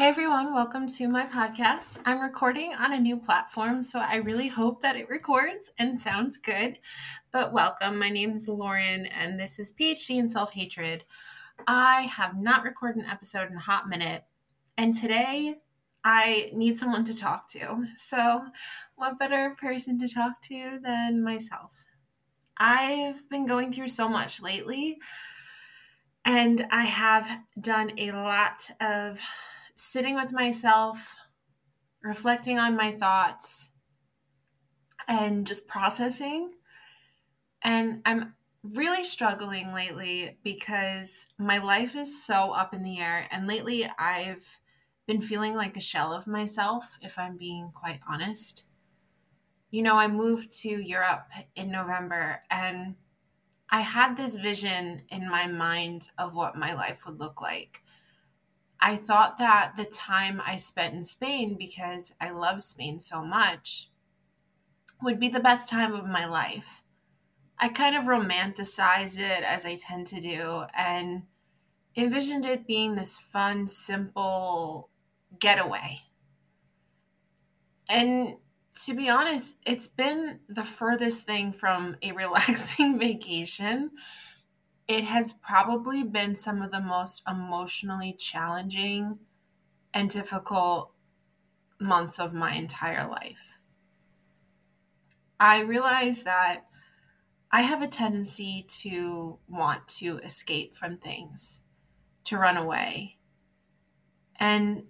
Hey everyone, welcome to my podcast. I'm recording on a new platform, so I really hope that it records and sounds good, but welcome. My name is Lauren and this is PhD in Self-Hatred. I have not recorded an episode in a hot minute, and today I need someone to talk to. So what better person to talk to than myself? I've been going through so much lately, and I have done a lot of sitting with myself, reflecting on my thoughts, and just processing. And I'm really struggling lately because my life is so up in the air. And lately I've been feeling like a shell of myself, if I'm being quite honest. You know, I moved to Europe in November, and I had this vision in my mind of what my life would look like. I thought that the time I spent in Spain, because I love Spain so much, would be the best time of my life. I kind of romanticized it, as I tend to do, and envisioned it being this fun, simple getaway. And to be honest, it's been the furthest thing from a relaxing vacation. It has probably been some of the most emotionally challenging and difficult months of my entire life. I realize that I have a tendency to want to escape from things, to run away. And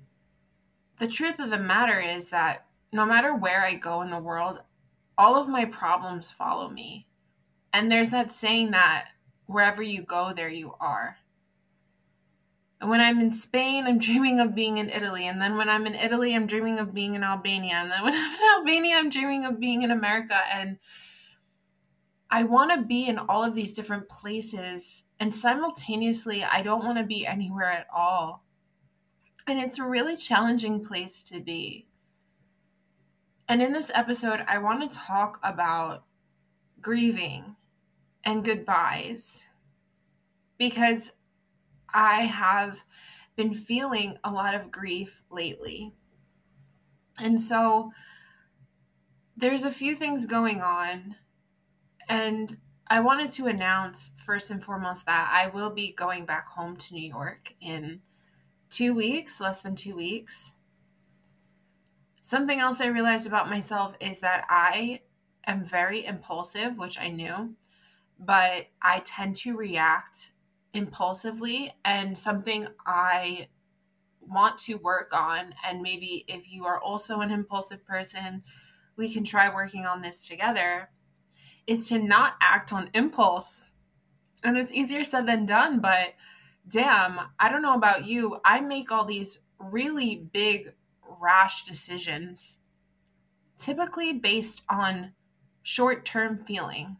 the truth of the matter is that no matter where I go in the world, all of my problems follow me. And there's that saying that wherever you go, there you are. And when I'm in Spain, I'm dreaming of being in Italy. And then when I'm in Italy, I'm dreaming of being in Albania. And then when I'm in Albania, I'm dreaming of being in America. And I want to be in all of these different places. And simultaneously, I don't want to be anywhere at all. And it's a really challenging place to be. And in this episode, I want to talk about grieving and goodbyes, because I have been feeling a lot of grief lately. And so there's a few things going on, and I wanted to announce first and foremost that I will be going back home to New York in 2 weeks, less than 2 weeks. Something else I realized about myself is that I am very impulsive, which I knew, but I tend to react impulsively, and something I want to work on. And maybe if you are also an impulsive person, we can try working on this together, is to not act on impulse. And it's easier said than done, but damn, I don't know about you. I make all these really big, rash decisions, typically based on short-term feeling.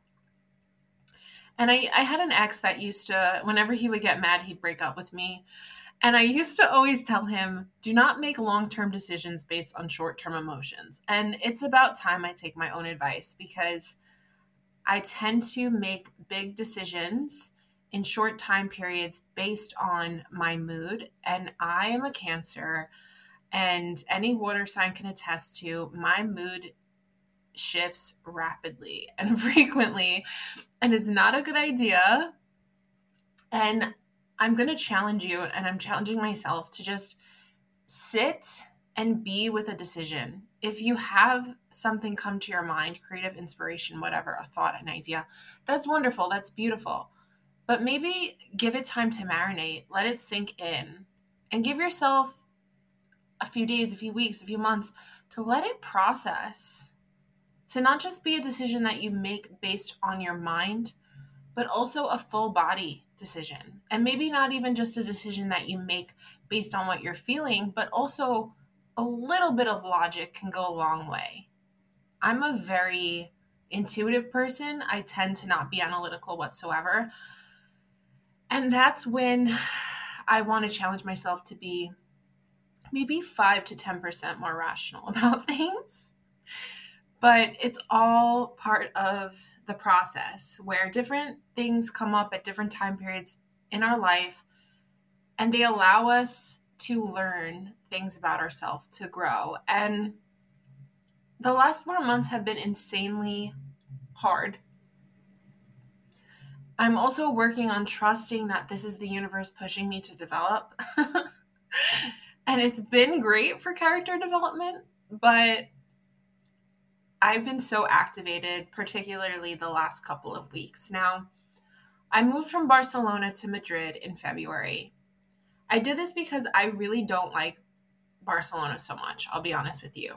And I had an ex that used to, whenever he would get mad, he'd break up with me. And I used to always tell him, do not make long-term decisions based on short-term emotions. And it's about time I take my own advice, because I tend to make big decisions in short time periods based on my mood. And I am a Cancer, and any water sign can attest to my mood shifts rapidly and frequently, and it's not a good idea. And I'm going to challenge you, and I'm challenging myself, to just sit and be with a decision. If you have something come to your mind, creative inspiration, whatever, a thought, an idea, that's wonderful, that's beautiful. But maybe give it time to marinate, let it sink in, and give yourself a few days, a few weeks, a few months to let it process. To not just be a decision that you make based on your mind, but also a full body decision. And maybe not even just a decision that you make based on what you're feeling, but also a little bit of logic can go a long way. I'm a very intuitive person. I tend to not be analytical whatsoever. And that's when I want to challenge myself to be maybe 5 to 10% more rational about things. But it's all part of the process, where different things come up at different time periods in our life, and they allow us to learn things about ourselves, to grow. And the last 4 months have been insanely hard. I'm also working on trusting that this is the universe pushing me to develop. And it's been great for character development, but I've been so activated, particularly the last couple of weeks. Now, I moved from Barcelona to Madrid in February. I did this because I really don't like Barcelona so much, I'll be honest with you.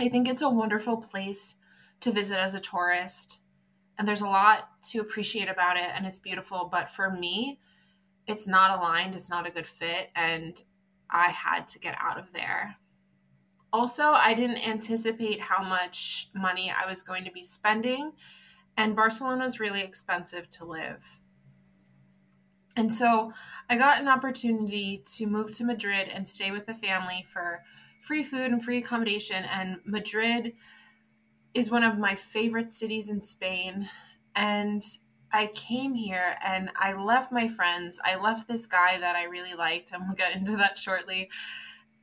I think it's a wonderful place to visit as a tourist, and there's a lot to appreciate about it, and it's beautiful, but for me, it's not aligned, it's not a good fit, and I had to get out of there. Also, I didn't anticipate how much money I was going to be spending, and Barcelona is really expensive to live. And so I got an opportunity to move to Madrid and stay with the family for free food and free accommodation. And Madrid is one of my favorite cities in Spain. And I came here and I left my friends. I left this guy that I really liked, and we'll get into that shortly.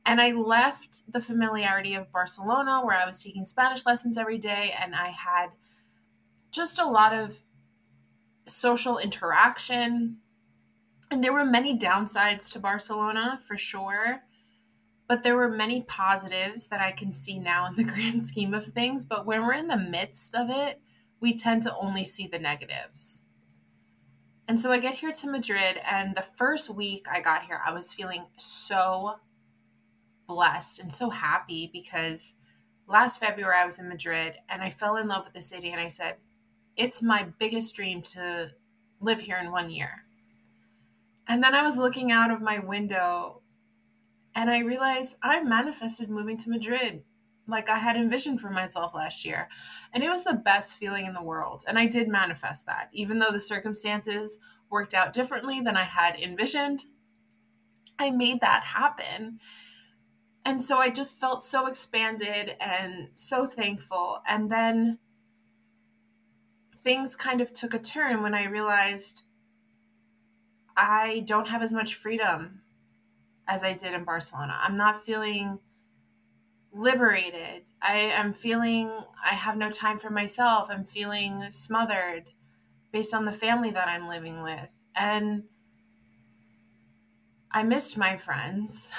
And I left the familiarity of Barcelona, where I was taking Spanish lessons every day, and I had just a lot of social interaction. And there were many downsides to Barcelona, for sure, but there were many positives that I can see now in the grand scheme of things. But when we're in the midst of it, we tend to only see the negatives. And so I get here to Madrid, and the first week I got here, I was feeling so blessed and so happy because last February I was in Madrid and I fell in love with the city, and I said, it's my biggest dream to live here in 1 year. And then I was looking out of my window and I realized I manifested moving to Madrid like I had envisioned for myself last year. And it was the best feeling in the world. And I did manifest that, even though the circumstances worked out differently than I had envisioned. I made that happen. And so I just felt so expanded and so thankful. And then things kind of took a turn when I realized I don't have as much freedom as I did in Barcelona. I'm not feeling liberated. I have no time for myself. I'm feeling smothered based on the family that I'm living with. And I missed my friends.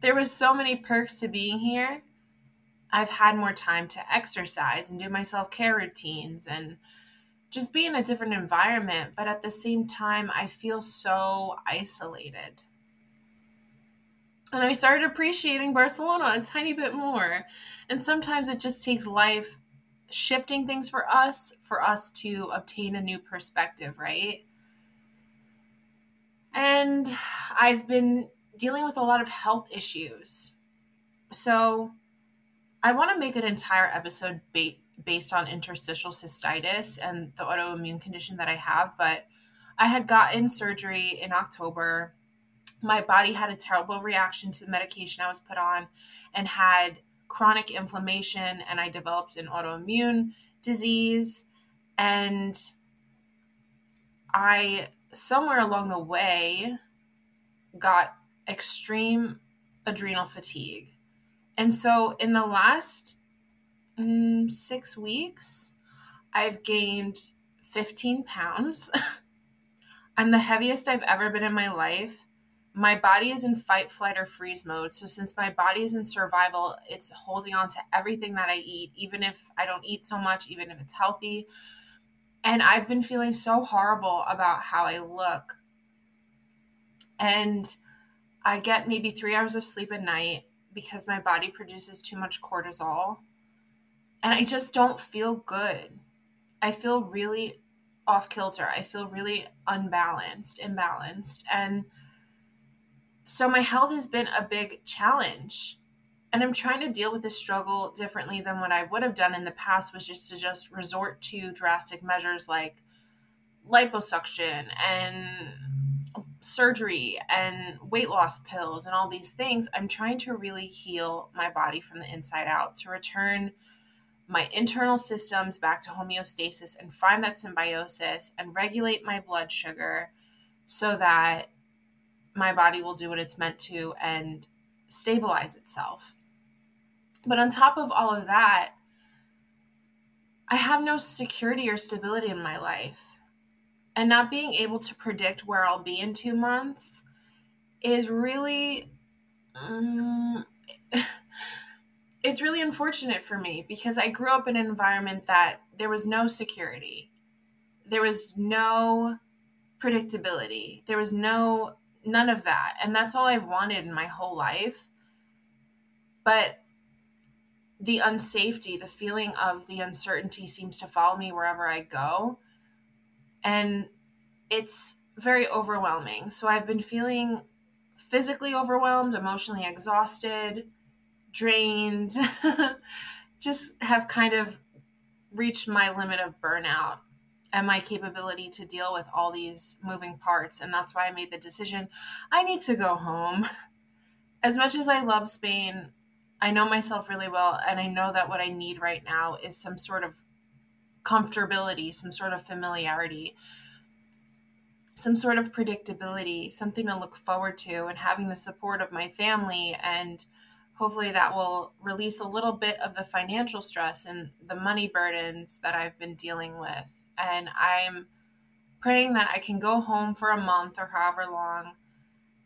There was so many perks to being here. I've had more time to exercise and do my self-care routines and just be in a different environment, but at the same time, I feel so isolated. And I started appreciating Barcelona a tiny bit more. And sometimes it just takes life shifting things for us to obtain a new perspective, right? And I've been dealing with a lot of health issues. So I want to make an entire episode based on interstitial cystitis and the autoimmune condition that I have, but I had gotten surgery in October. My body had a terrible reaction to the medication I was put on and had chronic inflammation, and I developed an autoimmune disease. And I, somewhere along the way, got extreme adrenal fatigue. And so in the last 6 weeks, I've gained 15 pounds. I'm the heaviest I've ever been in my life. My body is in fight, flight, or freeze mode. So since my body is in survival, it's holding on to everything that I eat, even if I don't eat so much, even if it's healthy. And I've been feeling so horrible about how I look. And I get maybe 3 hours of sleep a night because my body produces too much cortisol. And I just don't feel good. I feel really off kilter. I feel really imbalanced. And so my health has been a big challenge. And I'm trying to deal with this struggle differently than what I would have done in the past, which is to just resort to drastic measures like liposuction and surgery and weight loss pills and all these things. I'm trying to really heal my body from the inside out to return my internal systems back to homeostasis and find that symbiosis and regulate my blood sugar so that my body will do what it's meant to and stabilize itself. But on top of all of that, I have no security or stability in my life. And not being able to predict where I'll be in 2 months is really, it's really unfortunate for me, because I grew up in an environment that there was no security. There was no predictability. There was none of that. And that's all I've wanted in my whole life. But the unsafety, the feeling of the uncertainty seems to follow me wherever I go. And it's very overwhelming. So I've been feeling physically overwhelmed, emotionally exhausted, drained, just have kind of reached my limit of burnout and my capability to deal with all these moving parts. And that's why I made the decision, I need to go home. As much as I love Spain, I know myself really well, and I know that what I need right now is some sort of comfortability, some sort of familiarity, some sort of predictability, something to look forward to, and having the support of my family. And hopefully that will release a little bit of the financial stress and the money burdens that I've been dealing with. And I'm praying that I can go home for a month or however long,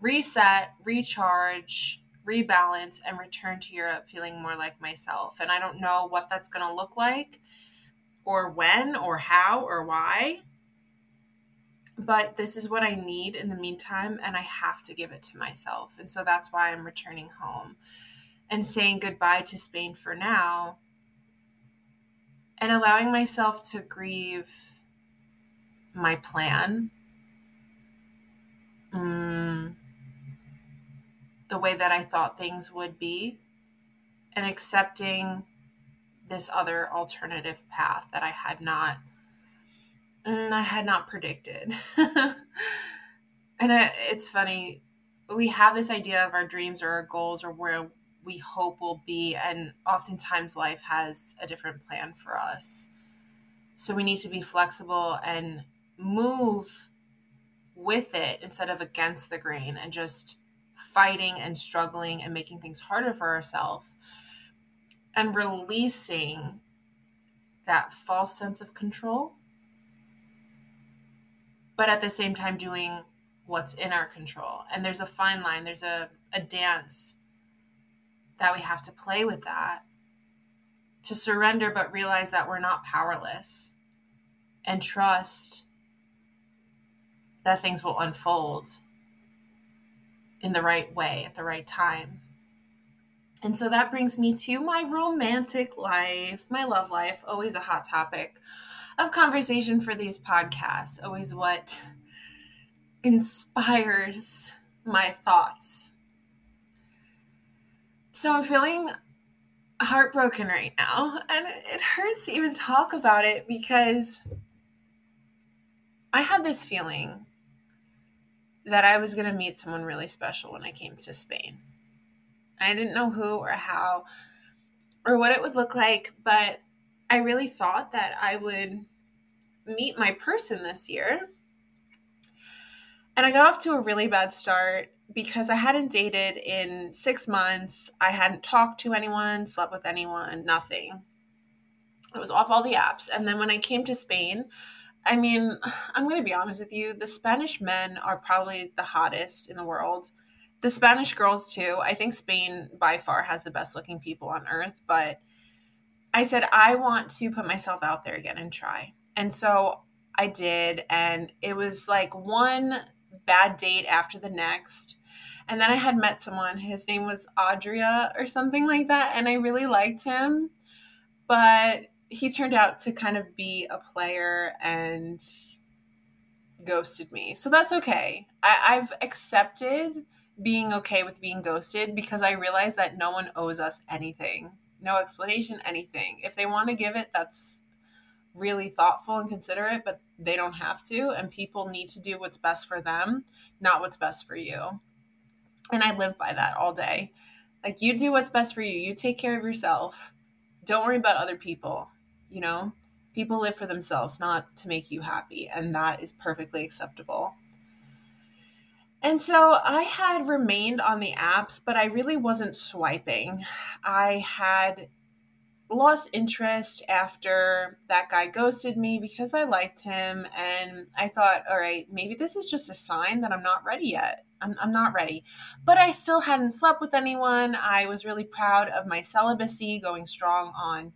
reset, recharge, rebalance, and return to Europe feeling more like myself. And I don't know what that's going to look like, or when, or how, or why. But this is what I need in the meantime, and I have to give it to myself. And so that's why I'm returning home and saying goodbye to Spain for now, and allowing myself to grieve my plan, the way that I thought things would be, and accepting this other alternative path that I had not predicted. And it's funny, we have this idea of our dreams or our goals or where we hope we'll be, and oftentimes life has a different plan for us. So we need to be flexible and move with it instead of against the grain and just fighting and struggling and making things harder for ourselves. And releasing that false sense of control, but at the same time doing what's in our control. And there's a fine line, there's a dance that we have to play with, that to surrender, but realize that we're not powerless, and trust that things will unfold in the right way at the right time. And so that brings me to my romantic life, my love life, always a hot topic of conversation for these podcasts, always what inspires my thoughts. So I'm feeling heartbroken right now, and it hurts to even talk about it, because I had this feeling that I was going to meet someone really special when I came to Spain. I didn't know who or how or what it would look like, but I really thought that I would meet my person this year. And I got off to a really bad start because I hadn't dated in 6 months. I hadn't talked to anyone, slept with anyone, nothing. I was off all the apps. And then when I came to Spain, I mean, I'm going to be honest with you, the Spanish men are probably the hottest in the world. The Spanish girls, too. I think Spain, by far, has the best-looking people on earth. But I said, I want to put myself out there again and try. And so I did. And it was like one bad date after the next. And then I had met someone. His name was Adria or something like that. And I really liked him. But he turned out to kind of be a player and ghosted me. So that's okay. I've accepted being okay with being ghosted, because I realized that no one owes us anything, no explanation, anything. If they want to give it, that's really thoughtful and considerate, but they don't have to. And people need to do what's best for them, not what's best for you. And I live by that all day. Like, you do what's best for you. You take care of yourself. Don't worry about other people. You know, people live for themselves, not to make you happy. And that is perfectly acceptable. And so I had remained on the apps, but I really wasn't swiping. I had lost interest after that guy ghosted me because I liked him. And I thought, all right, maybe this is just a sign that I'm not ready yet. I'm not ready. But I still hadn't slept with anyone. I was really proud of my celibacy, going strong on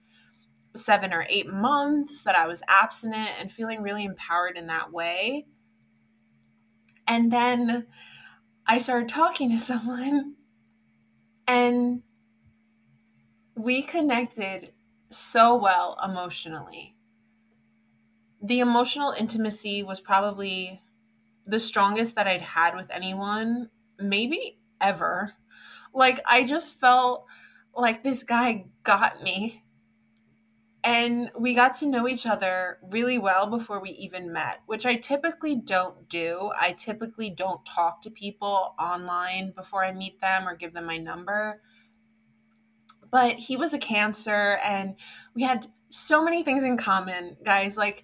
7 or 8 months that I was abstinent and feeling really empowered in that way. And then I started talking to someone and we connected so well emotionally. The emotional intimacy was probably the strongest that I'd had with anyone, maybe ever. Like, I just felt like this guy got me. And we got to know each other really well before we even met, which I typically don't do. I typically don't talk to people online before I meet them or give them my number. But he was a Cancer and we had so many things in common, guys, like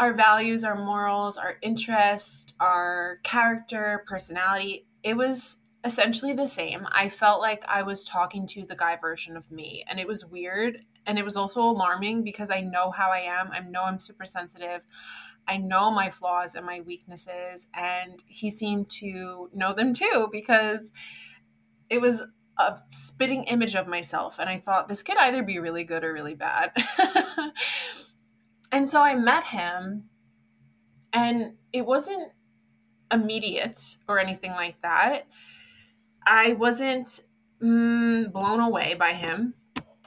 our values, our morals, our interest, our character, personality. It was essentially the same. I felt like I was talking to the guy version of me, and it was weird. And it was also alarming because I know how I am. I know I'm super sensitive. I know my flaws and my weaknesses. And he seemed to know them too, because it was a spitting image of myself. And I thought, this could either be really good or really bad. And so I met him, and it wasn't immediate or anything like that. I wasn't blown away by him.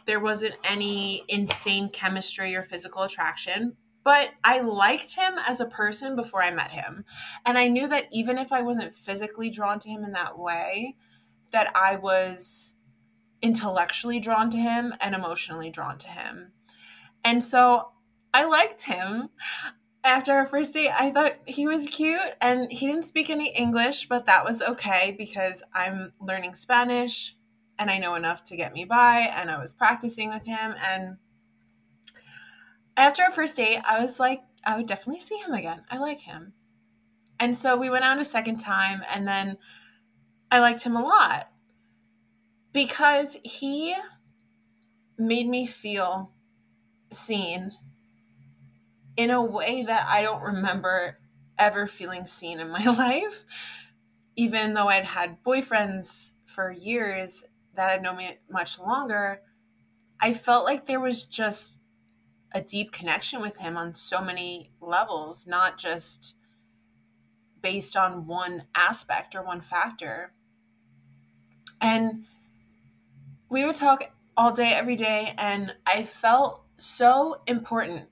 There wasn't any insane chemistry or physical attraction, but I liked him as a person before I met him. And I knew that even if I wasn't physically drawn to him in that way, that I was intellectually drawn to him and emotionally drawn to him. And so I liked him. After our first date, I thought he was cute, and he didn't speak any English, but that was okay because I'm learning Spanish. And I know enough to get me by, and I was practicing with him. And after our first date, I was like, I would definitely see him again. I like him. And so we went out a second time, and then I liked him a lot because he made me feel seen in a way that I don't remember ever feeling seen in my life, even though I'd had boyfriends for years that I'd known me much longer. I felt like there was just a deep connection with him on so many levels, not just based on one aspect or one factor. And we would talk all day, every day, and I felt so important.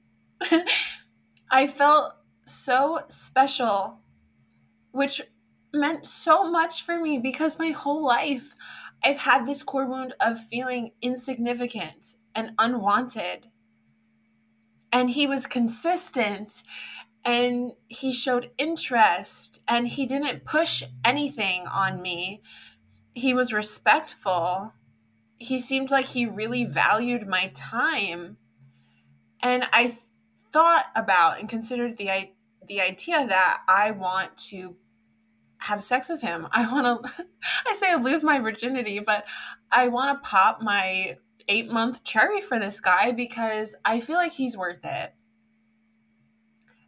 I felt so special, which meant so much for me because my whole life I've had this core wound of feeling insignificant and unwanted. And he was consistent, and he showed interest, and he didn't push anything on me. He was respectful. He seemed like he really valued my time. And I thought about and considered the idea that I want to have sex with him. I say I lose my virginity, but I want to pop my 8-month cherry for this guy because I feel like he's worth it.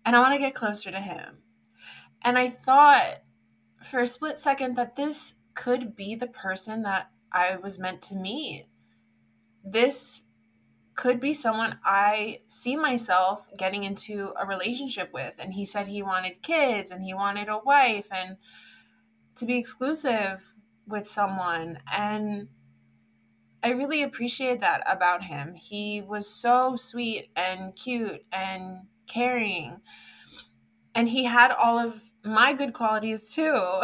And I want to get closer to him. And I thought for a split second that this could be the person that I was meant to meet. This could be someone I see myself getting into a relationship with. And he said he wanted kids and he wanted a wife and to be exclusive with someone. And I really appreciated that about him. He was so sweet and cute and caring. And he had all of my good qualities too,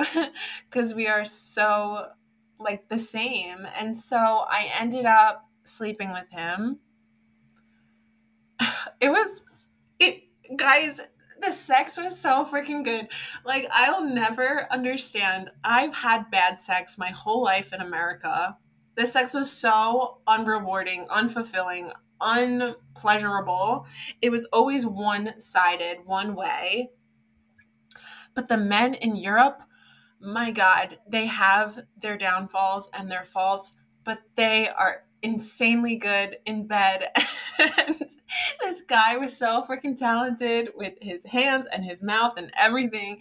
because we are so like the same. And so I ended up sleeping with him. Guys, the sex was so freaking good. Like, I'll never understand. I've had bad sex my whole life in America. The sex was so unrewarding, unfulfilling, unpleasurable. It was always one-sided, one way. But the men in Europe, my God, they have their downfalls and their faults, but they are insanely good in bed. And this guy was so freaking talented with his hands and his mouth and everything.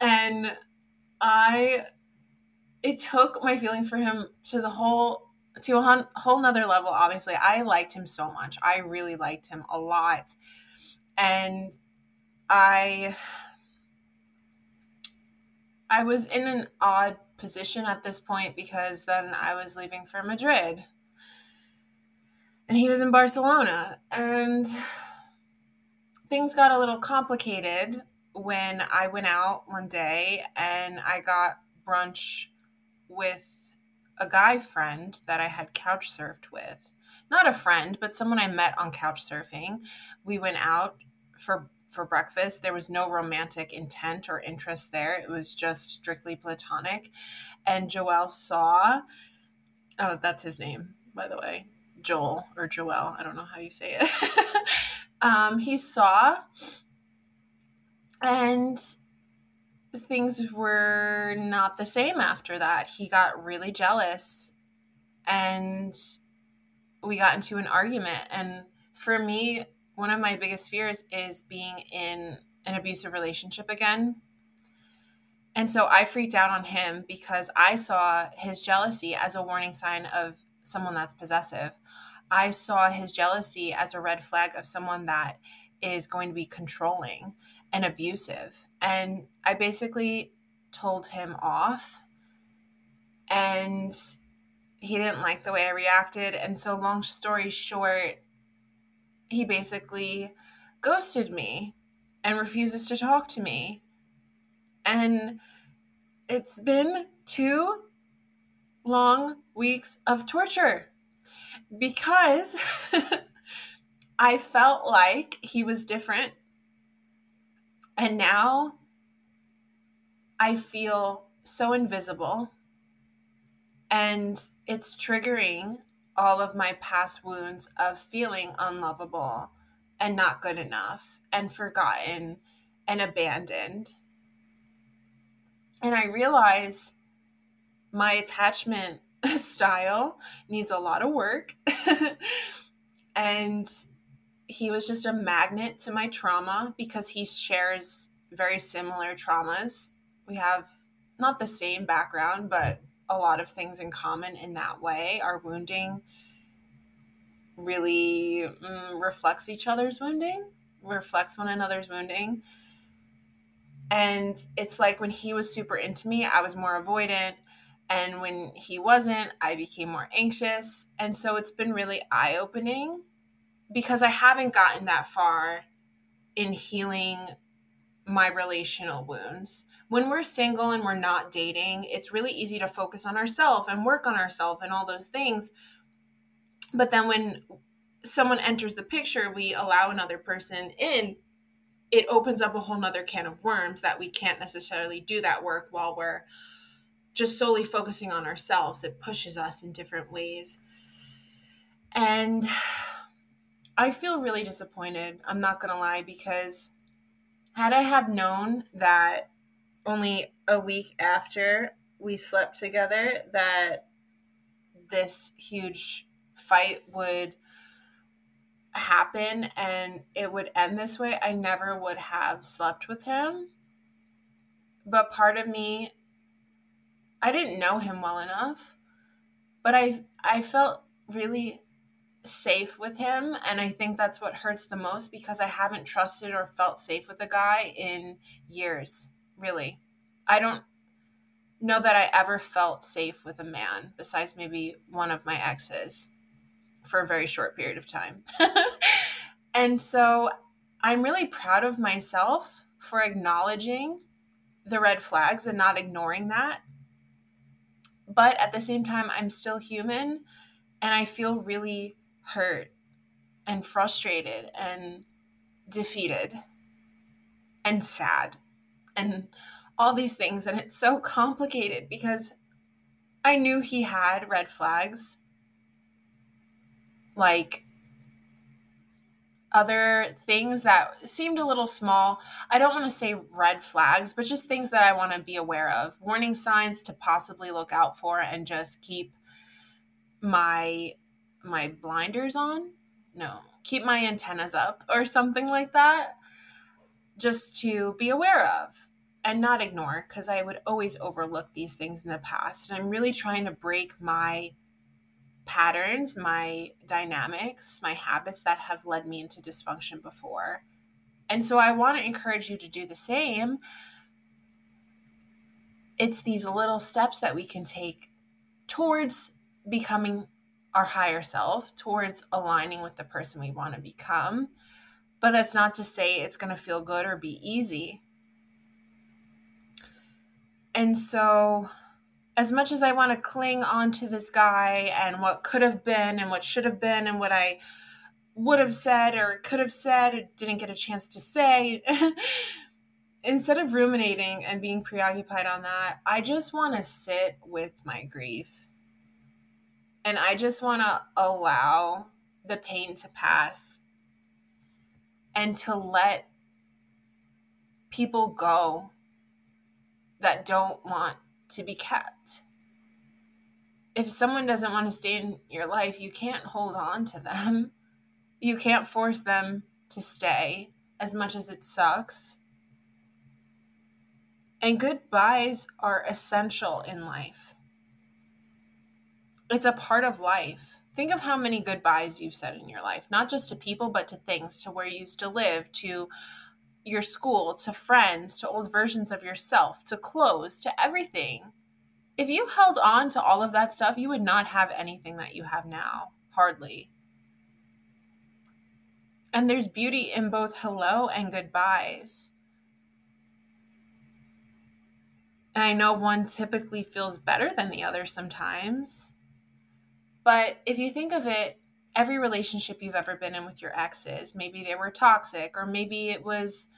And it took my feelings for him to a whole nother level. Obviously, I liked him so much. I really liked him a lot. And I was in an odd position at this point because then I was leaving for Madrid and he was in Barcelona, and things got a little complicated when I went out one day and I got brunch with a guy friend that I had couch surfed with. Not a friend, but someone I met on couch surfing. We went out for breakfast. There was no romantic intent or interest there. It was just strictly platonic. And Joel saw, oh, that's his name, by the way, Joel or Joel. I don't know how you say it. He saw, and things were not the same after that. He got really jealous and we got into an argument. And for me, one of my biggest fears is being in an abusive relationship again. And so I freaked out on him because I saw his jealousy as a warning sign of someone that's possessive. I saw his jealousy as a red flag of someone that is going to be controlling and abusive. And I basically told him off, and he didn't like the way I reacted. And so long story short, he basically ghosted me and refuses to talk to me. And it's been 2 long weeks of torture because I felt like he was different. And now I feel so invisible, and it's triggering all of my past wounds of feeling unlovable and not good enough and forgotten and abandoned. And I realize my attachment style needs a lot of work. And he was just a magnet to my trauma because he shares very similar traumas. We have not the same background, but a lot of things in common in that way. Our wounding really reflects each other's wounding, reflects one another's wounding. And it's like when he was super into me, I was more avoidant. And when he wasn't, I became more anxious. And so it's been really eye-opening, because I haven't gotten that far in healing my relational wounds. When we're single and we're not dating, it's really easy to focus on ourselves and work on ourselves and all those things. But then when someone enters the picture, we allow another person in, it opens up a whole nother can of worms that we can't necessarily do that work while we're just solely focusing on ourselves. It pushes us in different ways. And I feel really disappointed, I'm not going to lie, because had I have known that only a week after we slept together that this huge fight would happen and it would end this way, I never would have slept with him. But part of me, I didn't know him well enough, but I felt really safe with him. And I think that's what hurts the most, because I haven't trusted or felt safe with a guy in years, really. I don't know that I ever felt safe with a man besides maybe one of my exes for a very short period of time. And so I'm really proud of myself for acknowledging the red flags and not ignoring that. But at the same time, I'm still human, and I feel really hurt and frustrated and defeated and sad and all these things. And it's so complicated because I knew he had red flags. Like, other things that seemed a little small. I don't want to say red flags, but just things that I want to be aware of, warning signs to possibly look out for, and just keep my blinders on. No, keep my antennas up or something like that, just to be aware of and not ignore, because I would always overlook these things in the past. And I'm really trying to break my patterns, my dynamics, my habits that have led me into dysfunction before. And so I want to encourage you to do the same. It's these little steps that we can take towards becoming our higher self, towards aligning with the person we want to become. But that's not to say it's going to feel good or be easy. And so as much as I want to cling on to this guy and what could have been and what should have been and what I would have said or could have said or didn't get a chance to say, instead of ruminating and being preoccupied on that, I just want to sit with my grief. And I just want to allow the pain to pass and to let people go that don't want to be kept. If someone doesn't want to stay in your life, you can't hold on to them. You can't force them to stay, as much as it sucks. And goodbyes are essential in life. It's a part of life. Think of how many goodbyes you've said in your life, not just to people, but to things, to where you used to live, to your school, to friends, to old versions of yourself, to clothes, to everything. If you held on to all of that stuff, you would not have anything that you have now, hardly. And there's beauty in both hello and goodbyes. And I know one typically feels better than the other sometimes, but if you think of it, every relationship you've ever been in with your exes, maybe they were toxic, or maybe it was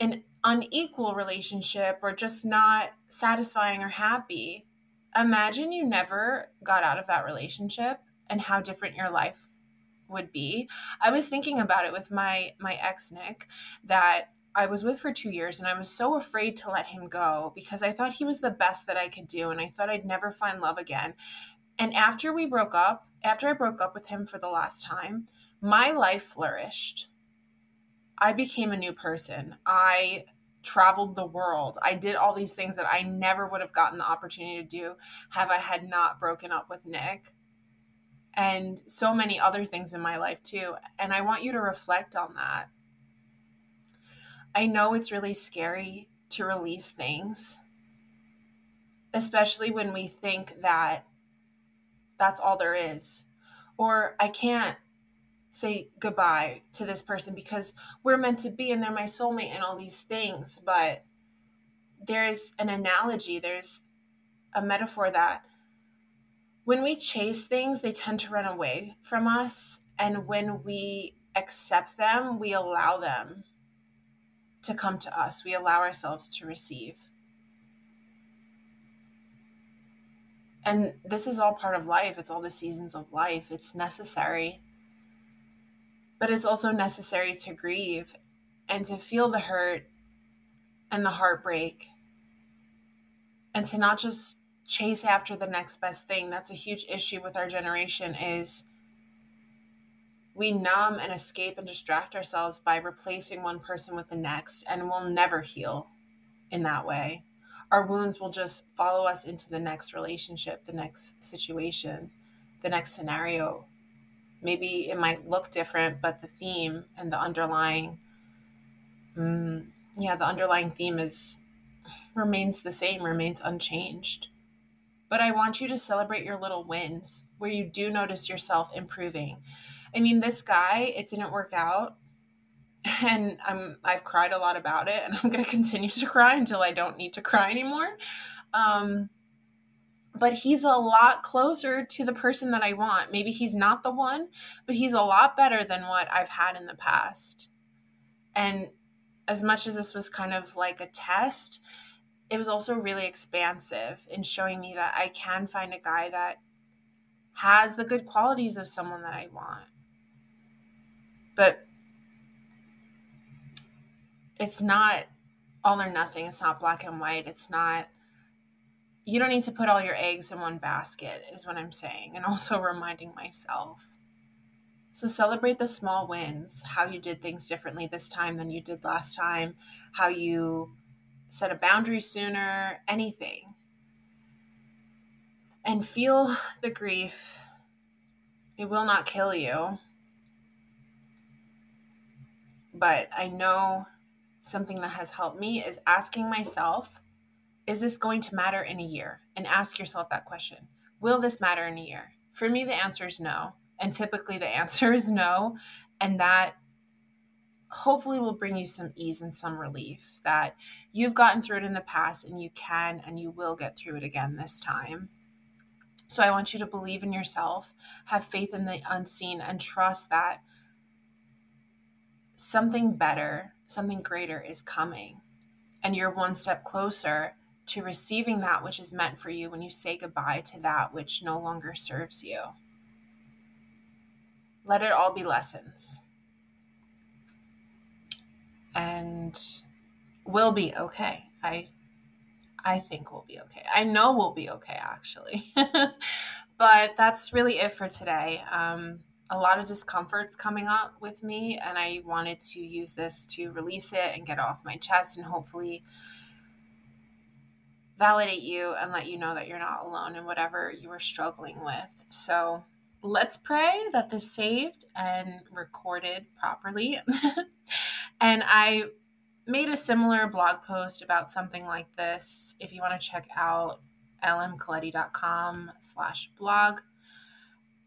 an unequal relationship or just not satisfying or happy. Imagine you never got out of that relationship and how different your life would be. I was thinking about it with my ex, Nick, that I was with for 2 years, and I was so afraid to let him go because I thought he was the best that I could do, and I thought I'd never find love again. And after we broke up, after I broke up with him for the last time, my life flourished. I became a new person. I traveled the world. I did all these things that I never would have gotten the opportunity to do have I had not broken up with Nick. And so many other things in my life too. And I want you to reflect on that. I know it's really scary to release things, especially when we think that that's all there is. Or I can't say goodbye to this person because we're meant to be and they're my soulmate and all these things. But there's an analogy, there's a metaphor that when we chase things, they tend to run away from us. And when we accept them, we allow them to come to us. We allow ourselves to receive. And this is all part of life. It's all the seasons of life. It's necessary. But it's also necessary to grieve and to feel the hurt and the heartbreak and to not just chase after the next best thing. That's a huge issue with our generation, is we numb and escape and distract ourselves by replacing one person with the next, and we'll never heal in that way. Our wounds will just follow us into the next relationship, the next situation, the next scenario. Maybe it might look different, but the theme and the underlying, theme remains the same, remains unchanged. But I want you to celebrate your little wins where you do notice yourself improving. I mean, this guy, it didn't work out. And I've cried a lot about it, and I'm going to continue to cry until I don't need to cry anymore. But he's a lot closer to the person that I want. Maybe he's not the one, but he's a lot better than what I've had in the past. And as much as this was kind of like a test, it was also really expansive in showing me that I can find a guy that has the good qualities of someone that I want. But it's not all or nothing. It's not black and white. It's not, you don't need to put all your eggs in one basket is what I'm saying. And also reminding myself. So celebrate the small wins, how you did things differently this time than you did last time, how you set a boundary sooner, anything. And feel the grief. It will not kill you. But I know something that has helped me is asking myself, is this going to matter in a year? And ask yourself that question. Will this matter in a year? For me, the answer is no. And typically the answer is no. And that hopefully will bring you some ease and some relief that you've gotten through it in the past and you can and you will get through it again this time. So I want you to believe in yourself, have faith in the unseen, and trust that something better, something greater is coming. And you're one step closer to receiving that which is meant for you when you say goodbye to that which no longer serves you. Let it all be lessons. And we'll be okay. I think we'll be okay. I know we'll be okay, actually. But that's really it for today. A lot of discomfort's coming up with me, and I wanted to use this to release it and get it off my chest and hopefully validate you and let you know that you're not alone in whatever you are struggling with. So let's pray that this saved and recorded properly. And I made a similar blog post about something like this. If you want to check out lmcolletti.com/blog.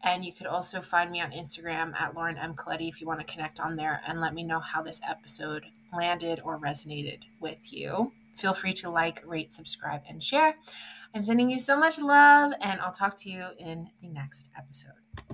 And you could also find me on Instagram at Lauren M. Coletti if you want to connect on there and let me know how this episode landed or resonated with you. Feel free to like, rate, subscribe, and share. I'm sending you so much love, and I'll talk to you in the next episode.